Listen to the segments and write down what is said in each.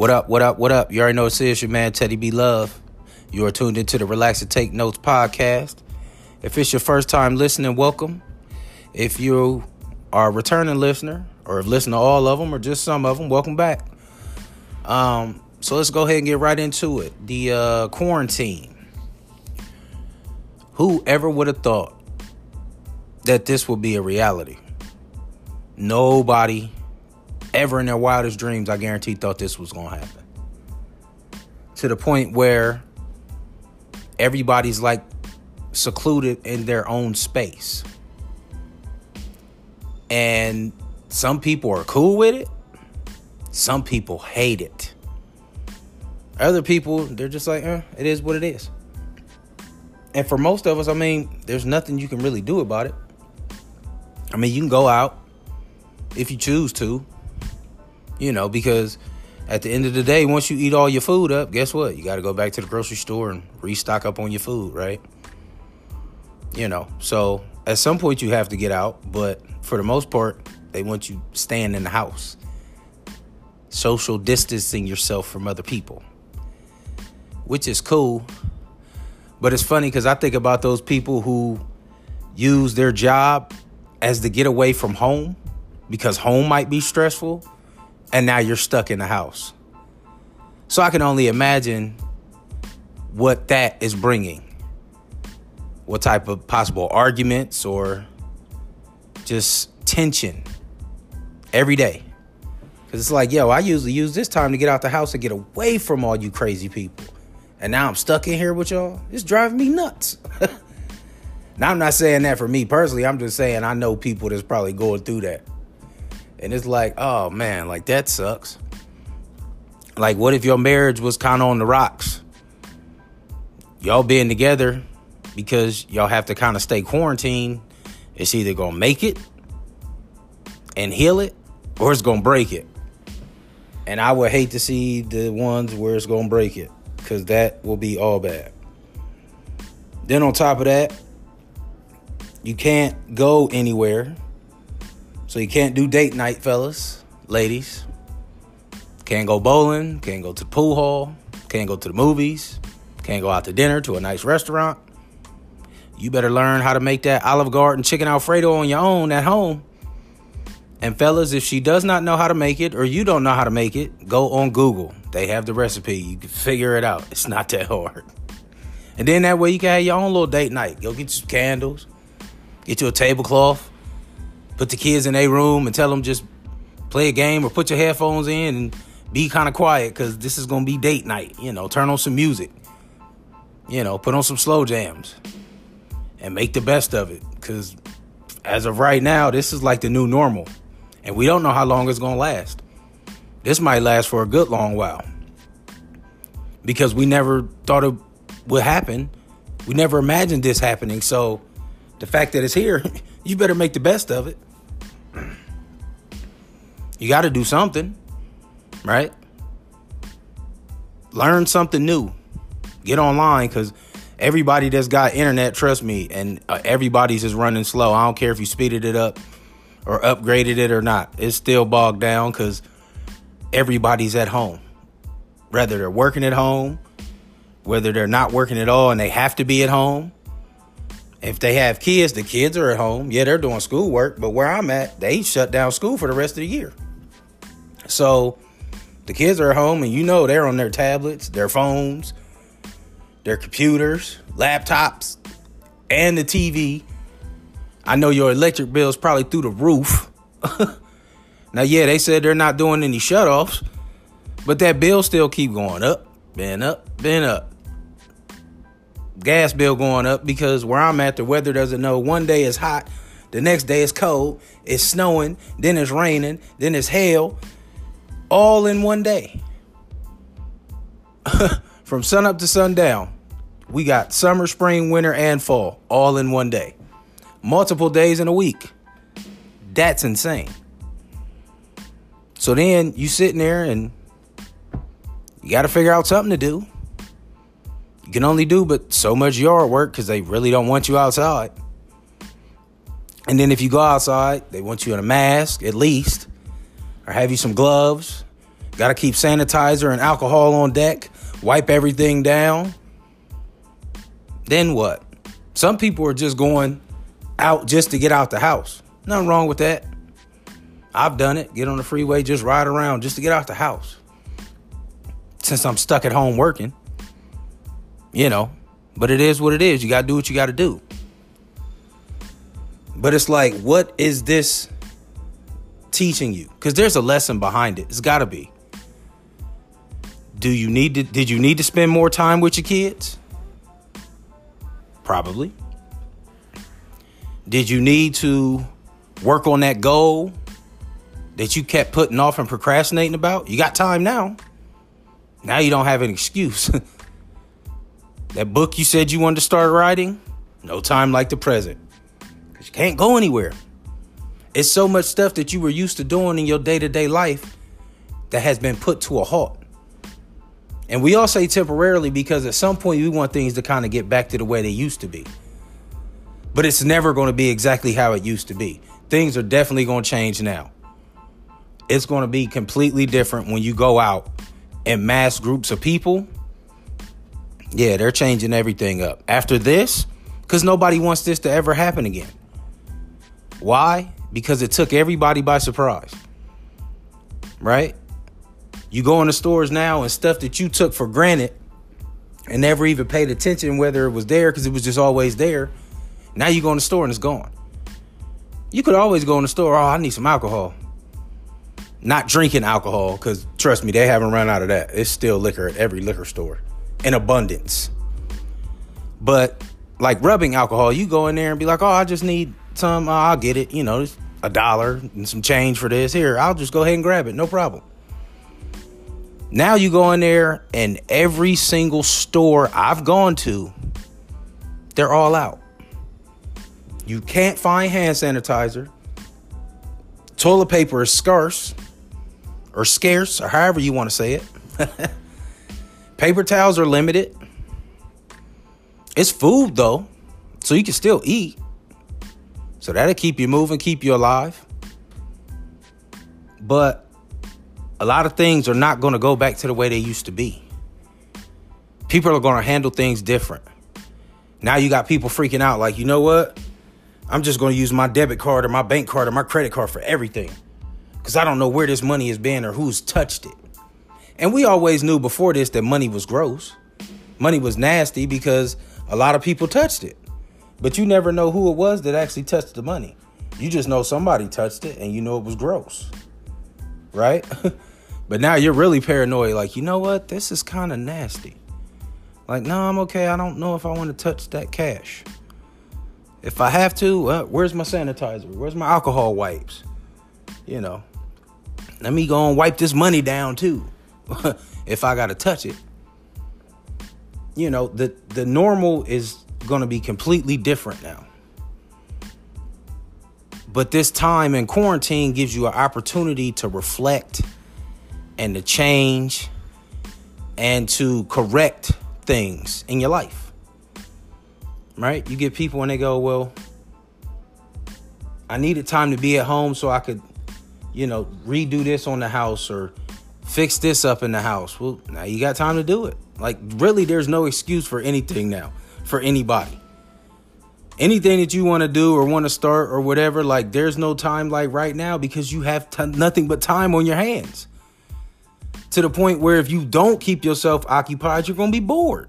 What up? You already know it's your man, Teddy B. Love. You are tuned into the Relax and Take Notes podcast. If it's your first time listening, welcome. If you are a returning listener, or have listened to all of them, or just some of them, welcome back. So let's go ahead and get right into it. The quarantine. Whoever would have thought that this would be a reality? Nobody ever in their wildest dreams, I guarantee, thought this was going to happen. To the point where everybody's like secluded in their own space. And some people are cool with it. Some people hate it. Other people, they're just like, it is what it is. And for most of us, I mean, there's nothing you can really do about it. I mean, you can go out if you choose to, because at the end of the day, once you eat all your food up, guess what? You got to go back to the grocery store and restock up on your food, right? So at some point you have to get out, but for the most part, they want you staying in the house, social distancing yourself from other people, which is cool. But it's funny because I think about those people who use their job as the getaway from home because home might be stressful. And now you're stuck in the house. So I can only imagine what that is bringing. What type of possible arguments or just tension every day. Because it's like, I usually use this time to get out the house and get away from all you crazy people. And now I'm stuck in here with y'all. It's driving me nuts. Now I'm not saying that for me personally. I'm just saying I know people that's probably going through that. And it's like, oh, man, like that sucks. Like, what if your marriage was kind of on the rocks? Y'all being together because y'all have to kind of stay quarantined. It's either going to make it and heal it or it's going to break it. And I would hate to see the ones where it's going to break it because that will be all bad. Then on top of that, you can't go anywhere. So you can't do date night, fellas, ladies. Can't go bowling. Can't go to the pool hall. Can't go to the movies. Can't go out to dinner, to a nice restaurant. You better learn how to make that Olive Garden chicken Alfredo on your own at home. And fellas, if she does not know how to make it or you don't know how to make it, go on Google. They have the recipe. You can figure it out. It's not that hard. And then that way you can have your own little date night. Go get your candles. Get you a tablecloth. Put the kids in their room and tell them just play a game or put your headphones in and be kind of quiet because this is going to be date night. Turn on some music. Put on some slow jams and make the best of it because as of right now, this is like the new normal and we don't know how long it's going to last. This might last for a good long while because we never thought it would happen. We never imagined this happening. So the fact that it's here, you better make the best of it. You got to do something, right? Learn something new. Get online because everybody that's got internet, trust me, and everybody's just running slow. I don't care if you speeded it up or upgraded it or not. It's still bogged down because everybody's at home. Whether they're working at home, whether they're not working at all and they have to be at home. If they have kids, the kids are at home. Yeah, they're doing schoolwork, but where I'm at, they shut down school for the rest of the year. So the kids are at home, and they're on their tablets, their phones, their computers, laptops, and the TV. I know your electric bill is probably through the roof. Now, they said they're not doing any shutoffs, but that bill still keep going up, been up, been up. Gas bill going up because where I'm at, the weather doesn't know. One day it's hot, the next day it's cold, it's snowing, then it's raining, then it's hail, all in one day. From sun up to sundown, we got summer, spring, winter, and fall all in one day. Multiple days in a week. That's insane. So then you sitting there and you got to figure out something to do. You can only do but so much yard work because they really don't want you outside. And then if you go outside, they want you in a mask at least, or have you some gloves. Got to keep sanitizer and alcohol on deck. Wipe everything down. Then what? Some people are just going out just to get out the house. Nothing wrong with that. I've done it. Get on the freeway, just ride around just to get out the house. Since I'm stuck at home working, you know, but it is what it is. You got to do what you got to do. But it's like, what is this teaching you? Because there's a lesson behind it. It's got to be. Did you need to spend more time with your kids? Probably. Did you need to work on that goal that you kept putting off and procrastinating about? You got time now. Now you don't have an excuse. That book you said you wanted to start writing, no time like the present. Because you can't go anywhere. It's so much stuff that you were used to doing in your day-to-day life that has been put to a halt. And we all say temporarily because at some point we want things to kind of get back to the way they used to be. But it's never going to be exactly how it used to be. Things are definitely going to change now. It's going to be completely different when you go out in mass groups of people. Yeah, they're changing everything up. After this, because nobody wants this to ever happen again. Why? Because it took everybody by surprise. Right? You go in the stores now and stuff that you took for granted and never even paid attention whether it was there because it was just always there. Now you go in the store and it's gone. You could always go in the store, oh, I need some alcohol. Not drinking alcohol because, trust me, they haven't run out of that. It's still liquor at every liquor store in abundance. But like rubbing alcohol, you go in there and be like, oh, I just need some. Oh, I'll get it. You know, it's $1 and some change for this. Here, I'll just go ahead and grab it. No problem. Now you go in there and every single store I've gone to, they're all out. You can't find hand sanitizer. Toilet paper is scarce, or however you want to say it. Paper towels are limited. It's food, though, so you can still eat. So that'll keep you moving, keep you alive. But a lot of things are not going to go back to the way they used to be. People are going to handle things different. Now you got people freaking out like, you know what? I'm just going to use my debit card or my bank card or my credit card for everything. Because I don't know where this money has been or who's touched it. And we always knew before this that money was gross. Money was nasty because a lot of people touched it. But you never know who it was that actually touched the money. You just know somebody touched it and you know it was gross. Right? But now you're really paranoid. Like, you know what? This is kind of nasty. Like, no, I'm okay. I don't know if I want to touch that cash. If I have to, where's my sanitizer? Where's my alcohol wipes? You know, let me go and wipe this money down, too. If I got to touch it. You know, the normal is going to be completely different now. But this time in quarantine gives you an opportunity to reflect and to change and to correct things in your life, right? You get people and they go, well, I needed time to be at home so I could, you know, redo this on the house or fix this up in the house. Well, now you got time to do it. Like, really, there's no excuse for anything now, for anybody. Anything that you want to do or want to start or whatever, like there's no time like right now because you have nothing but time on your hands. To the point where if you don't keep yourself occupied, you're going to be bored.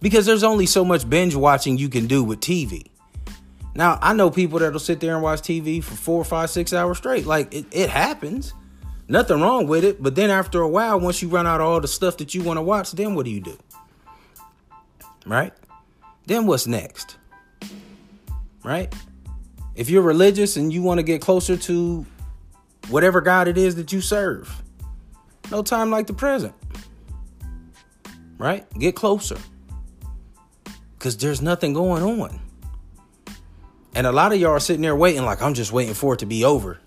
Because there's only so much binge watching you can do with TV. Now, I know people that'll sit there and watch TV for 4, 5, 6 hours straight. Like it happens. Nothing wrong with it. But then after a while, once you run out of all the stuff that you want to watch, then what do you do? Right? Then what's next? Right? If you're religious and you want to get closer to whatever God it is that you serve, no time like the present. Right? Get closer. Because there's nothing going on. And a lot of y'all are sitting there waiting like, I'm just waiting for it to be over.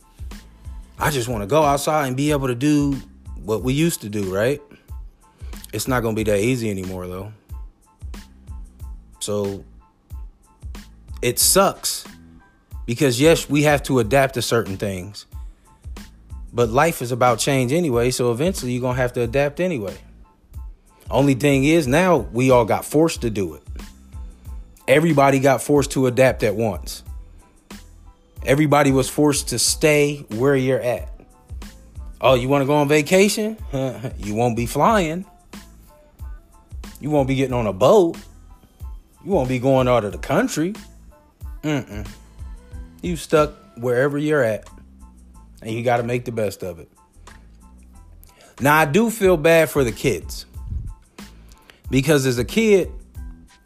I just want to go outside and be able to do what we used to do, right? It's not going to be that easy anymore, though. So it sucks because, yes, we have to adapt to certain things, But life is about change anyway, so eventually you're going to have to adapt anyway. Only thing is now we all got forced to do it. Everybody got forced to adapt at once. Everybody was forced to stay where you're at. Oh, you want to go on vacation? You won't be flying. You won't be getting on a boat. You won't be going out of the country. You stuck wherever you're at. And you got to make the best of it. Now, I do feel bad for the kids. Because as a kid,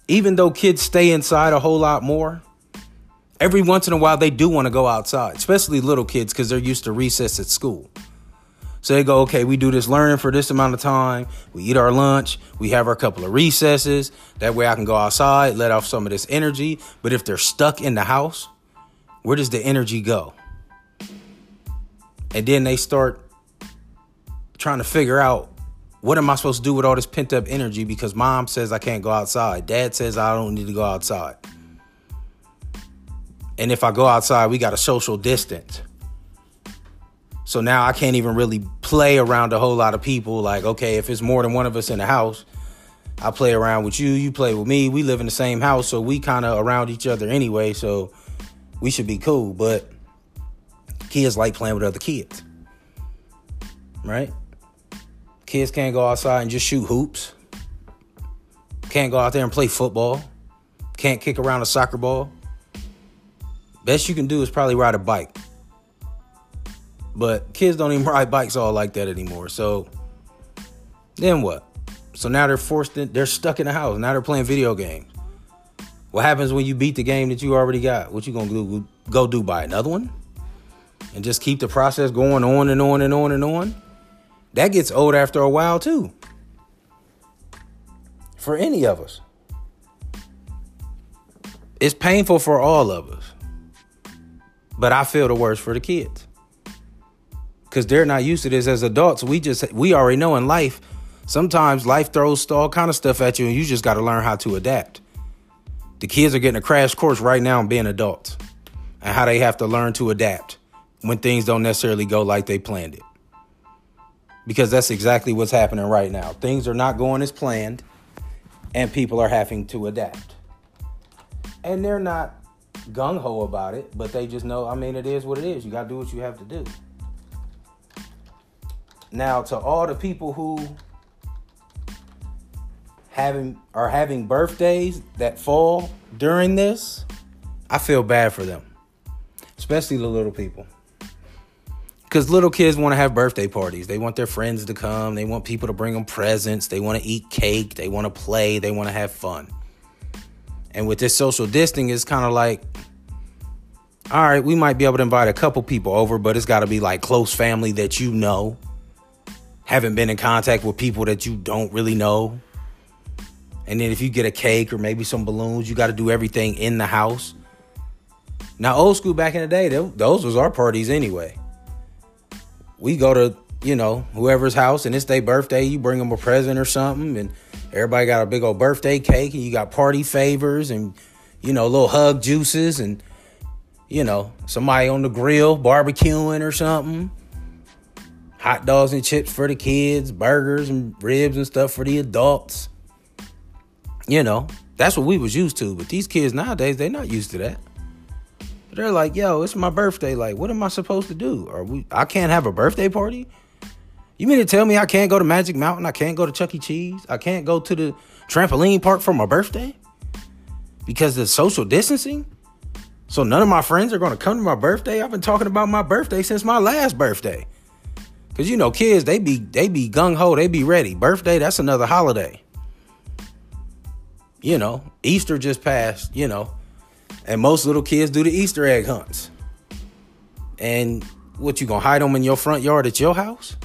even though kids stay inside a whole lot more, every once in a while they do want to go outside, especially little kids because they're used to recess at school. So they go, okay, we do this learning for this amount of time. We eat our lunch. We have our couple of recesses. That way I can go outside, let off some of this energy. But if they're stuck in the house, where does the energy go? And then they start trying to figure out, what am I supposed to do with all this pent up energy? Because mom says I can't go outside. Dad says I don't need to go outside. And if I go outside, we got a social distance. So now I can't even really play around a whole lot of people. Like, okay, if it's more than one of us in the house, I play around with you. You play with me. We live in the same house. So we kind of around each other anyway. So we should be cool. But kids like playing with other kids. Right? Kids can't go outside and just shoot hoops. Can't go out there and play football. Can't kick around a soccer ball. Best you can do is probably ride a bike. But kids don't even ride bikes all like that anymore. So then what? So now they're forced in, they're stuck in the house. Now they're playing video games. What happens when you beat the game that you already got? What you gonna do? Go do buy another one? And just keep the process going on and on and on and on? That gets old after a while, too. For any of us. It's painful for all of us. But I feel the worst for the kids. Because they're not used to this as adults. We already know in life, sometimes life throws all kind of stuff at you and you just got to learn how to adapt. The kids are getting a crash course right now on being adults. And how they have to learn to adapt when things don't necessarily go like they planned it. Because that's exactly what's happening right now. Things are not going as planned and people are having to adapt. And they're not gung-ho about it, but they just know, I mean, it is what it is. You got to do what you have to do. Now, to all the people who are having birthdays that fall during this, I feel bad for them, especially the little people. Because little kids want to have birthday parties. They want their friends to come. They want people to bring them presents. They want to eat cake. They want to play. They want to have fun. And with this social distancing, it's kind of like, all right, we might be able to invite a couple people over, but it's got to be like close family that you know. Haven't been in contact with people that you don't really know. And then if you get a cake or maybe some balloons, you got to do everything in the house. Now, old school back in the day, those was our parties anyway. We go to, whoever's house and it's their birthday. You bring them a present or something and everybody got a big old birthday cake and you got party favors and, little hug juices and, somebody on the grill barbecuing or something. Hot dogs and chips for the kids, burgers and ribs and stuff for the adults. That's what we was used to. But these kids nowadays, they're not used to that. They're like, yo, it's my birthday. Like, what am I supposed to do? I can't have a birthday party? You mean to tell me I can't go to Magic Mountain? I can't go to Chuck E. Cheese? I can't go to the trampoline park for my birthday? Because of social distancing? So none of my friends are going to come to my birthday? I've been talking about my birthday since my last birthday. Because, kids, they be gung-ho. They be ready. Birthday, that's another holiday. Easter just passed, And most little kids do the Easter egg hunts. And what, you gonna hide them in your front yard at your house?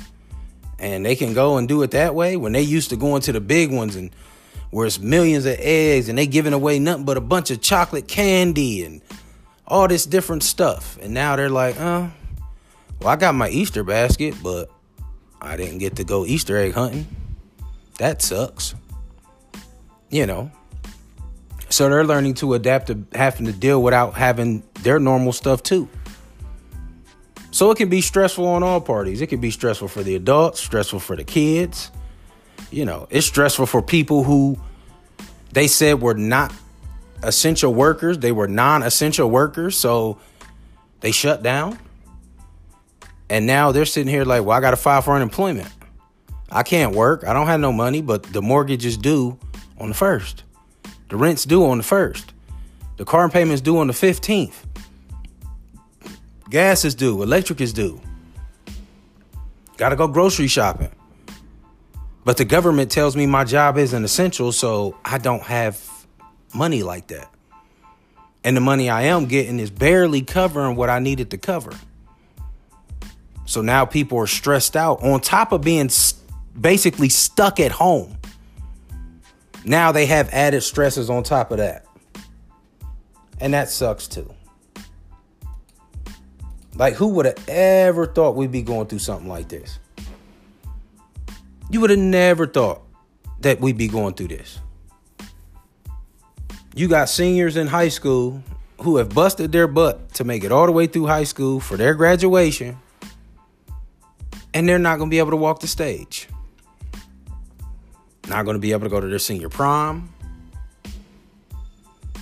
And they can go and do it that way when they used to going to the big ones and where it's millions of eggs and they giving away nothing but a bunch of chocolate candy and all this different stuff. And now they're like, I got my Easter basket, but I didn't get to go Easter egg hunting. That sucks. So they're learning to adapt to having to deal without having their normal stuff too. So it can be stressful on all parties. It can be stressful for the adults, stressful for the kids. You know, it's stressful for people who they said were not essential workers. They were non-essential workers. So they shut down. And now they're sitting here like, well, I got to file for unemployment. I can't work. I don't have no money, but the mortgage is due on the 1st. The rent's due on the 1st. The car payment's due on the 15th. Gas is due. Electric is due. Got to go grocery shopping. But the government tells me my job isn't essential, so I don't have money like that. And the money I am getting is barely covering what I needed to cover. So now people are stressed out on top of being basically stuck at home. Now they have added stresses on top of that. And that sucks too. Like, who would have ever thought we'd be going through something like this? You would have never thought that we'd be going through this. You got seniors in high school who have busted their butt to make it all the way through high school for their graduation, and they're not going to be able to walk the stage. Not going to be able to go to their senior prom.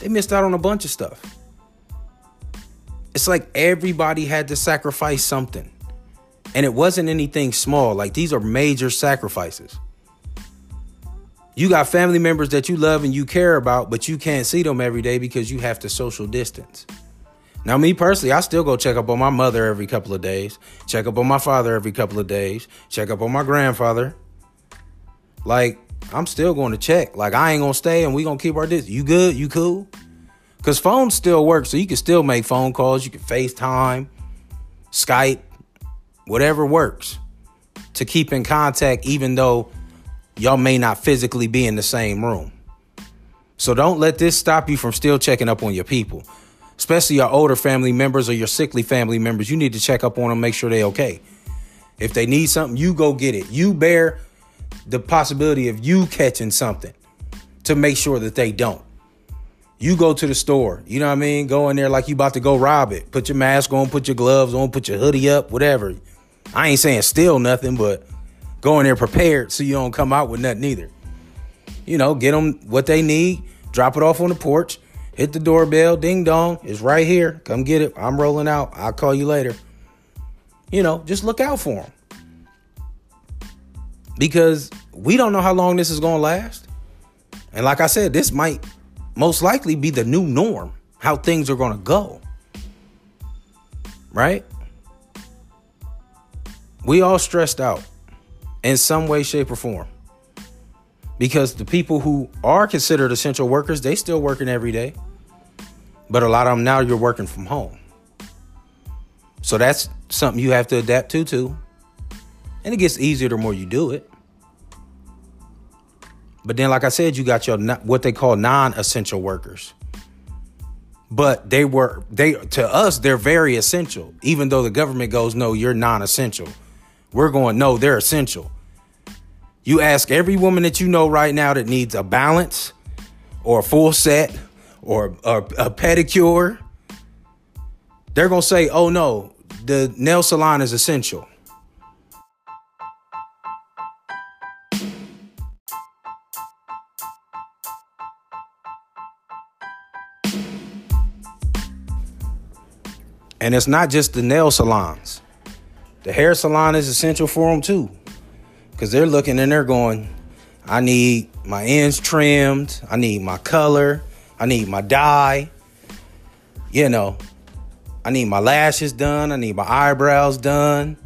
They missed out on a bunch of stuff. It's like everybody had to sacrifice something. And it wasn't anything small. Like, these are major sacrifices. You got family members that you love and you care about, but you can't see them every day because you have to social distance. Now, me personally, I still go check up on my mother every couple of days, check up on my father every couple of days, check up on my grandfather. Like, I'm still going to check. Like, I ain't going to stay and we going to keep our distance. You good? You cool? Because phones still work, so you can still make phone calls. You can FaceTime, Skype, whatever works to keep in contact, even though y'all may not physically be in the same room. So don't let this stop you from still checking up on your people, especially your older family members or your sickly family members. You need to check up on them, make sure they're okay. If they need something, you go get it. You bear the possibility of you catching something to make sure that they don't. You go to the store, you know what I mean? Go in there like you about to go rob it. Put your mask on, put your gloves on, put your hoodie up, whatever. I ain't saying steal nothing, but go in there prepared so you don't come out with nothing either. You know, get them what they need, drop it off on the porch, hit the doorbell, ding dong, it's right here. Come get it. I'm rolling out. I'll call you later. You know, just look out for them. Because we don't know how long this is going to last. And like I said, this might most likely be the new norm, how things are going to go. Right? We all stressed out in some way, shape, or form. Because the people who are considered essential workers, they still working every day. But a lot of them now, you're working from home. So that's something you have to adapt to, too. And it gets easier the more you do it. But then, like I said, you got your what they call non-essential workers. But they to us, they're very essential, even though the government goes, no, you're non-essential. We're going, no, they're essential. You ask every woman that you know right now that needs a balance or a full set or a pedicure, they're going to say, oh, no, the nail salon is essential. And it's not just the nail salons. The hair salon is essential for them, too. Because they're looking and they're going, I need my ends trimmed. I need my color. I need my dye. You know, I need my lashes done. I need my eyebrows done.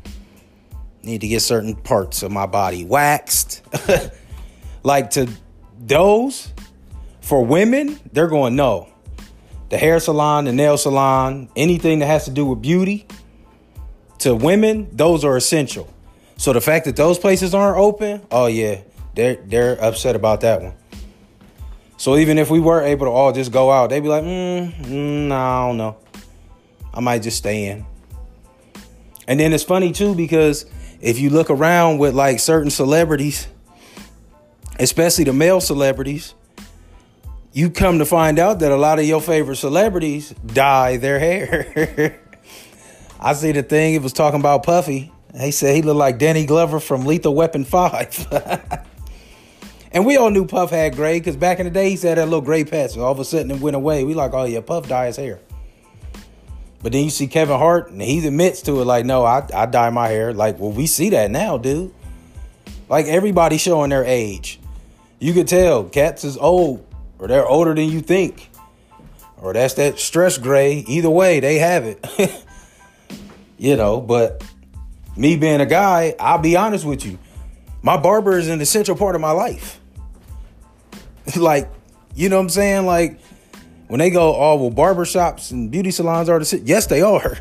I need to get certain parts of my body waxed. Like, to those, for women, they're going, no. The hair salon, the nail salon, anything that has to do with beauty, to women, those are essential. So the fact that those places aren't open, oh yeah, they're upset about that one. So even if we were able to all just go out, they'd be like, no, I don't know. I might just stay in. And then it's funny too, because if you look around with like certain celebrities, especially the male celebrities, you come to find out that a lot of your favorite celebrities dye their hair. I see the thing. It was talking about Puffy. He said he looked like Danny Glover from Lethal Weapon 5. And we all knew Puff had gray because back in the day, he said that little gray patch. So all of a sudden, it went away. We like, oh, yeah, Puff dyed his hair. But then you see Kevin Hart, and he admits to it like, no, I dye my hair. Like, well, we see that now, dude. Like, everybody's showing their age. You could tell cats is old, or they're older than you think. Or that's that stress gray. Either way, they have it. You know, but me being a guy, I'll be honest with you. My barber is an essential part of my life. Like, you know what I'm saying? Like, when they go, oh, well, barbershops and beauty salons are the... Yes, they are.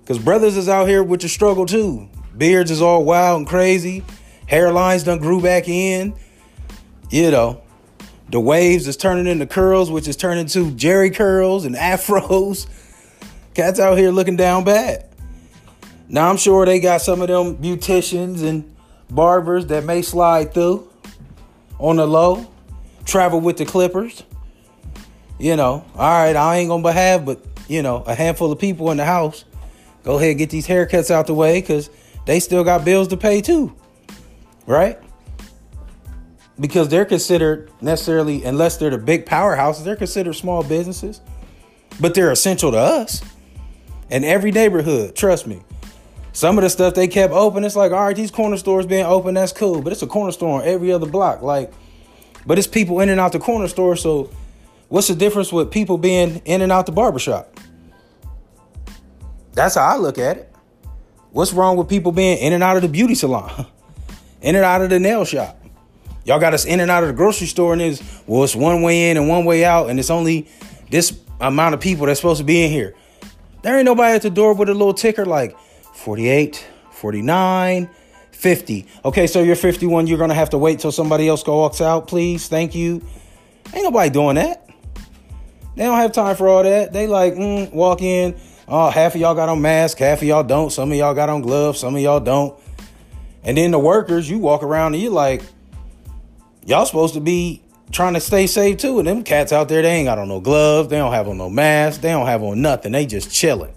Because brothers is out here with the struggle, too. Beards is all wild and crazy. Hairlines done grew back in. You know, the waves is turning into curls, which is turning to Jerry curls and afros. Cats out here looking down bad. Now, I'm sure they got some of them beauticians and barbers that may slide through on the low, travel with the Clippers. You know, all right, I ain't going to have, but, you know, a handful of people in the house. Go ahead and get these haircuts out the way because they still got bills to pay too, right? Because they're considered necessarily, unless they're the big powerhouses, they're considered small businesses, but they're essential to us and every neighborhood. Trust me. Some of the stuff they kept open, it's like, all right, these corner stores being open, that's cool. But it's a corner store on every other block. Like, but it's people in and out the corner store. So what's the difference with people being in and out the barbershop? That's how I look at it. What's wrong with people being in and out of the beauty salon? In and out of the nail shop? Y'all got us in and out of the grocery store and it's, well, it's one way in and one way out. And it's only this amount of people that's supposed to be in here. There ain't nobody at the door with a little ticker like, 48, 49, 50. Okay, so you're 51. You're going to have to wait till somebody else walks out, please. Thank you. Ain't nobody doing that. They don't have time for all that. They like, walk in. Oh, half of y'all got on masks. Half of y'all don't. Some of y'all got on gloves. Some of y'all don't. And then the workers, you walk around and you're like, y'all supposed to be trying to stay safe too. And them cats out there, they ain't got on no gloves. They don't have on no masks. They don't have on nothing. They just chilling.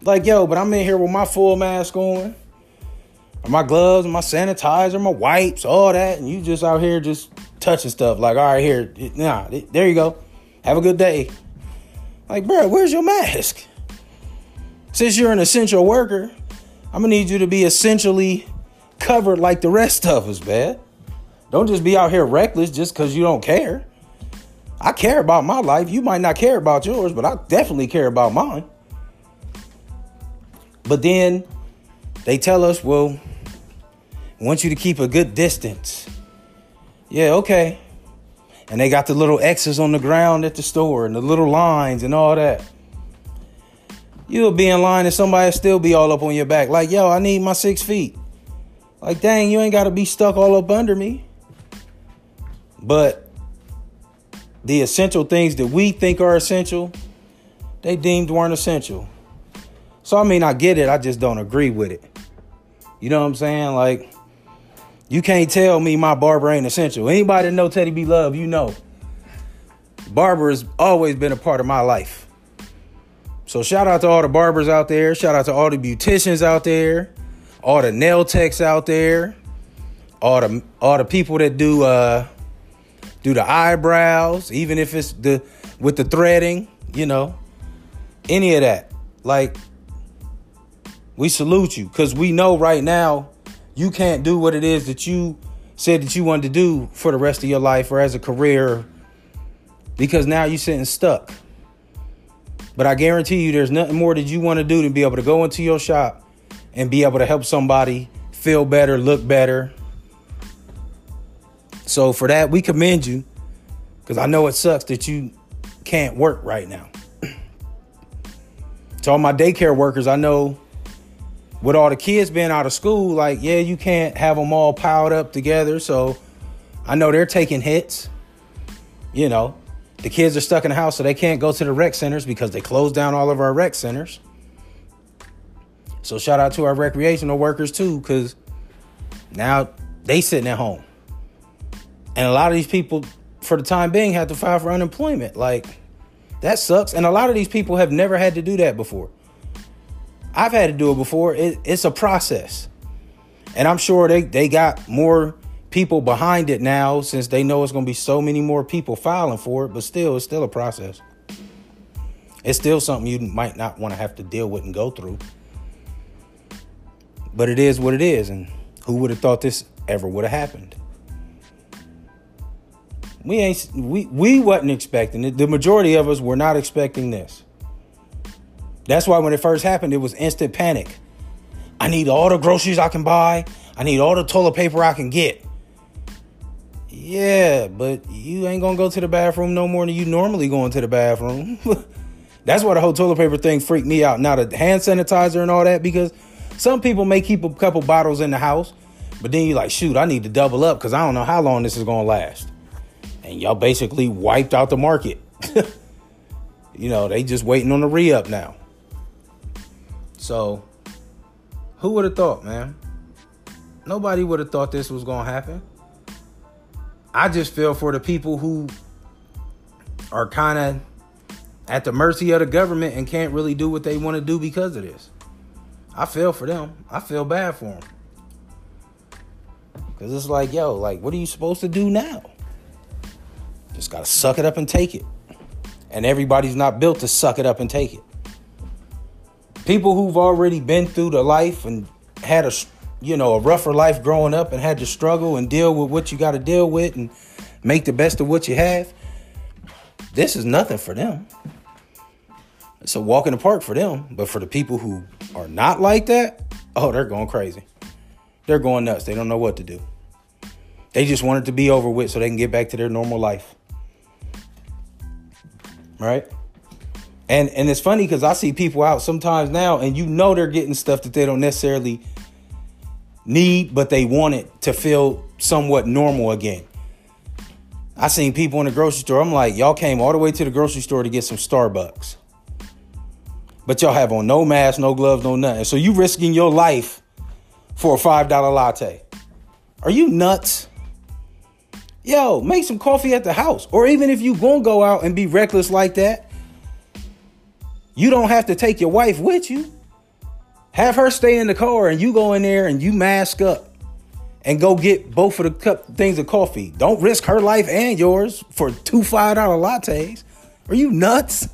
Like, yo, but I'm in here with my full mask on, my gloves, my sanitizer, my wipes, all that. And you just out here just touching stuff. Like, all right, here, nah, there you go. Have a good day. Like, bro, where's your mask? Since you're an essential worker, I'm going to need you to be essentially covered like the rest of us, man. Don't just be out here reckless just because you don't care. I care about my life. You might not care about yours, but I definitely care about mine. But then they tell us, well, I want you to keep a good distance. Yeah, okay. And they got the little X's on the ground at the store and the little lines and all that. You'll be in line and somebody will still be all up on your back. Like, yo, I need my 6 feet. Like, dang, you ain't got to be stuck all up under me. But the essential things that we think are essential, they deemed weren't essential. So, I mean, I get it. I just don't agree with it. You know what I'm saying? Like, you can't tell me my barber ain't essential. Anybody that know Teddy B. Love, you know. Barber has always been a part of my life. So, shout out to all the barbers out there. Shout out to all the beauticians out there. All the nail techs out there. All the people that do the eyebrows, even if it's with the threading, you know. Any of that. Like, we salute you because we know right now you can't do what it is that you said that you wanted to do for the rest of your life or as a career because now you're sitting stuck. But I guarantee you there's nothing more that you want to do than be able to go into your shop and be able to help somebody feel better, look better. So for that, we commend you because I know it sucks that you can't work right now. To all my daycare workers, I know... with all the kids being out of school, like, yeah, you can't have them all piled up together. So I know they're taking hits. You know, the kids are stuck in the house, so they can't go to the rec centers because they closed down all of our rec centers. So shout out to our recreational workers, too, because now they sitting at home. And a lot of these people, for the time being, have to file for unemployment. Like, that sucks. And a lot of these people have never had to do that before. I've had to do it before. It's a process. And I'm sure they got more people behind it now since they know it's going to be so many more people filing for it. But still, it's still a process. It's still something you might not want to have to deal with and go through. But it is what it is. And who would have thought this ever would have happened? We wasn't expecting it. The majority of us were not expecting this. That's why when it first happened, it was instant panic. I need all the groceries I can buy. I need all the toilet paper I can get. Yeah, but you ain't going to go to the bathroom no more than you normally going to the bathroom. That's why the whole toilet paper thing freaked me out. Now the hand sanitizer and all that, because some people may keep a couple bottles in the house, but then you're like, shoot, I need to double up because I don't know how long this is going to last. And y'all basically wiped out the market. You know, they just waiting on the re-up now. So, who would have thought, man? Nobody would have thought this was going to happen. I just feel for the people who are kind of at the mercy of the government and can't really do what they want to do because of this. I feel for them. I feel bad for them. Because it's like, yo, like, what are you supposed to do now? Just got to suck it up and take it. And everybody's not built to suck it up and take it. People who've already been through the life and had a rougher life growing up and had to struggle and deal with what you got to deal with and make the best of what you have. This is nothing for them. It's a walk in the park for them. But for the people who are not like that, oh, they're going crazy. They're going nuts. They don't know what to do. They just want it to be over with so they can get back to their normal life. Right? And it's funny because I see people out sometimes now and you know they're getting stuff that they don't necessarily need, but they want it to feel somewhat normal again. I seen people in the grocery store. I'm like, y'all came all the way to the grocery store to get some Starbucks. But y'all have on no mask, no gloves, no nothing. So you risking your life for a $5 latte. Are you nuts? Yo, make some coffee at the house. Or even if you gonna go out and be reckless like that, you don't have to take your wife with you. Have her stay in the car and you go in there and you mask up and go get both of the things of coffee. Don't risk her life and yours for two $5 lattes. Are you nuts?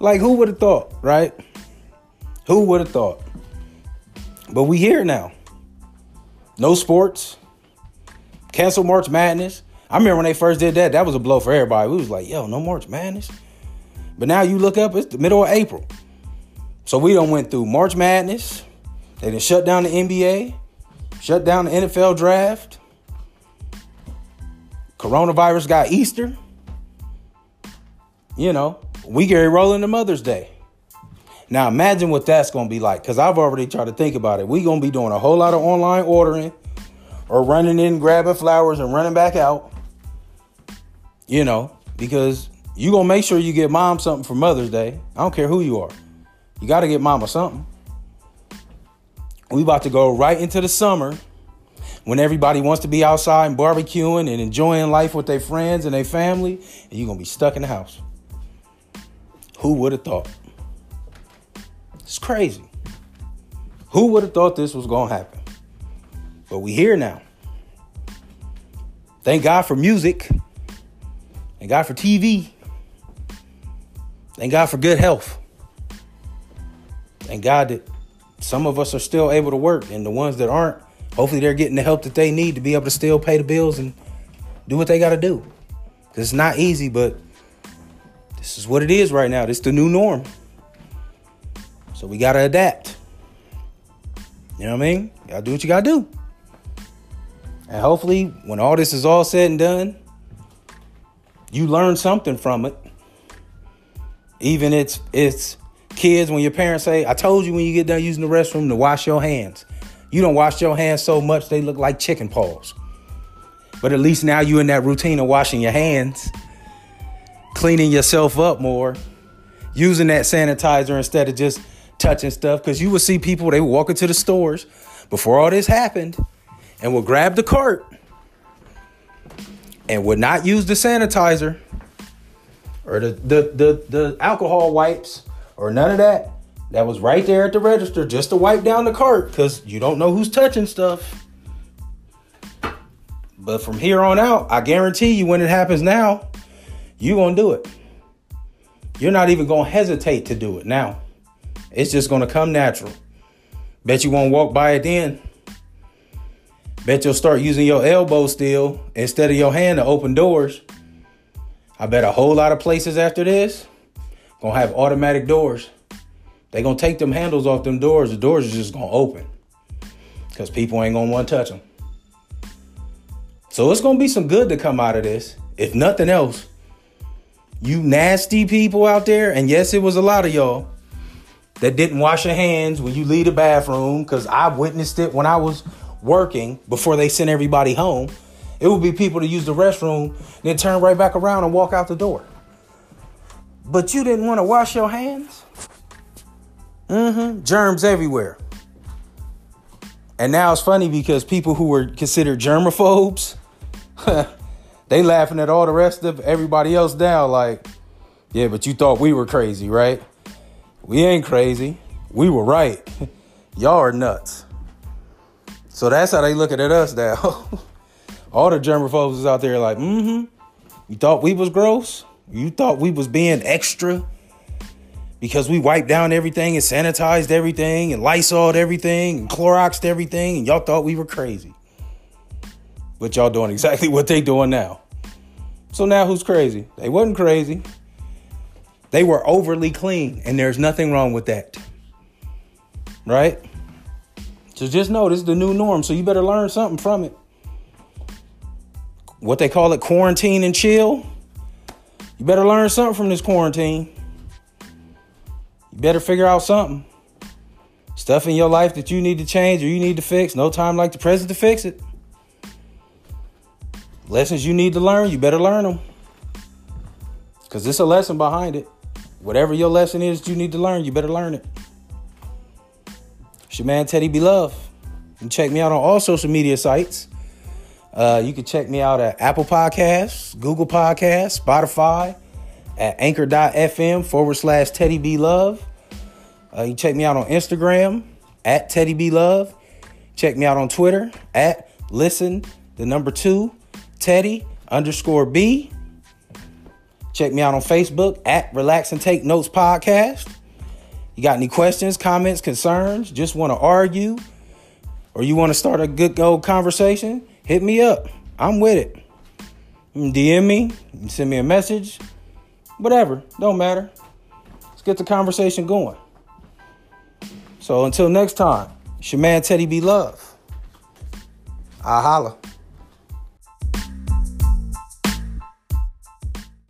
Like, who would have thought, right? Who would have thought? But we here now. No sports. Cancel March Madness. I remember when they first did that, that was a blow for everybody. We was like, yo, no March Madness. But now you look up, it's the middle of April. So we done went through March Madness. They done shut down the NBA. Shut down the NFL draft. Coronavirus got Easter. You know, we get rolling to Mother's Day. Now imagine what that's going to be like, because I've already tried to think about it. We're going to be doing a whole lot of online ordering. Or running in, grabbing flowers and running back out. You know, because you going to make sure you get mom something for Mother's Day. I don't care who you are. You got to get mama something. We about to go right into the summer when everybody wants to be outside and barbecuing and enjoying life with their friends and their family. And you're going to be stuck in the house. Who would have thought? It's crazy. Who would have thought this was going to happen? But we here now. Thank God for music. Thank God for TV. Thank God for good health. Thank God that some of us are still able to work. And the ones that aren't, hopefully they're getting the help that they need to be able to still pay the bills and do what they got to do. Because it's not easy, but this is what it is right now. This is the new norm. So we got to adapt. You know what I mean? You got to do what you got to do. And hopefully, when all this is all said and done, you learn something from it. Even it's kids, when your parents say, I told you when you get done using the restroom to wash your hands. You don't wash your hands so much they look like chicken paws. But at least now you're in that routine of washing your hands, cleaning yourself up more, using that sanitizer instead of just touching stuff. Because you would see people, they would walk into the stores before all this happened. And would grab the cart and would not use the sanitizer or the alcohol wipes or none of that. that was right there at the register just to wipe down the cart because you don't know who's touching stuff. But from here on out, I guarantee you when it happens now, you're going to do it. You're not even going to hesitate to do it now. It's just going to come natural. Bet you won't walk by it then. Bet you'll start using your elbow still instead of your hand to open doors. I bet a whole lot of places after this going to have automatic doors. They're going to take them handles off them doors. The doors are just going to open because people ain't going to want to touch them. So it's going to be some good to come out of this. If nothing else, you nasty people out there, and yes, it was a lot of y'all that didn't wash your hands when you leave the bathroom, because I witnessed it when I was working before they sent everybody home. It would be people to use the restroom, then turn right back around and walk out the door. But you didn't want to wash your hands? Germs everywhere. And now it's funny because people who were considered germaphobes, they laughing at all the rest of everybody else down like, yeah, but you thought we were crazy, right? We ain't crazy. We were right. Y'all are nuts. So that's how they looking at us now. All the germaphobes is out there like, you thought we was gross? You thought we was being extra? Because we wiped down everything and sanitized everything and Lysol'd everything and Cloroxed everything. And y'all thought we were crazy. But y'all doing exactly what they doing now. So now who's crazy? They wasn't crazy. They were overly clean. And there's nothing wrong with that. Right? So just know this is the new norm. So you better learn something from it. What they call it, quarantine and chill. You better learn something from this quarantine. You better figure out something. Stuff in your life that you need to change or you need to fix. No time like the present to fix it. Lessons you need to learn, you better learn them. Because there's a lesson behind it. Whatever your lesson is that you need to learn, you better learn it. It's your man, Teddy B. Love. You can check me out on all social media sites. You can check me out at Apple Podcasts, Google Podcasts, Spotify, at anchor.fm/Teddy B Love. You can check me out on Instagram at Teddy B Love. Check me out on Twitter at Teddy_B. Check me out on Facebook at Relax and Take Notes Podcast. You got any questions, comments, concerns, just want to argue, or you want to start a good old conversation, hit me up. I'm with it. You can DM me, you can send me a message. Whatever, don't matter. Let's get the conversation going. So until next time, it's your man Teddy B. Love. I holla.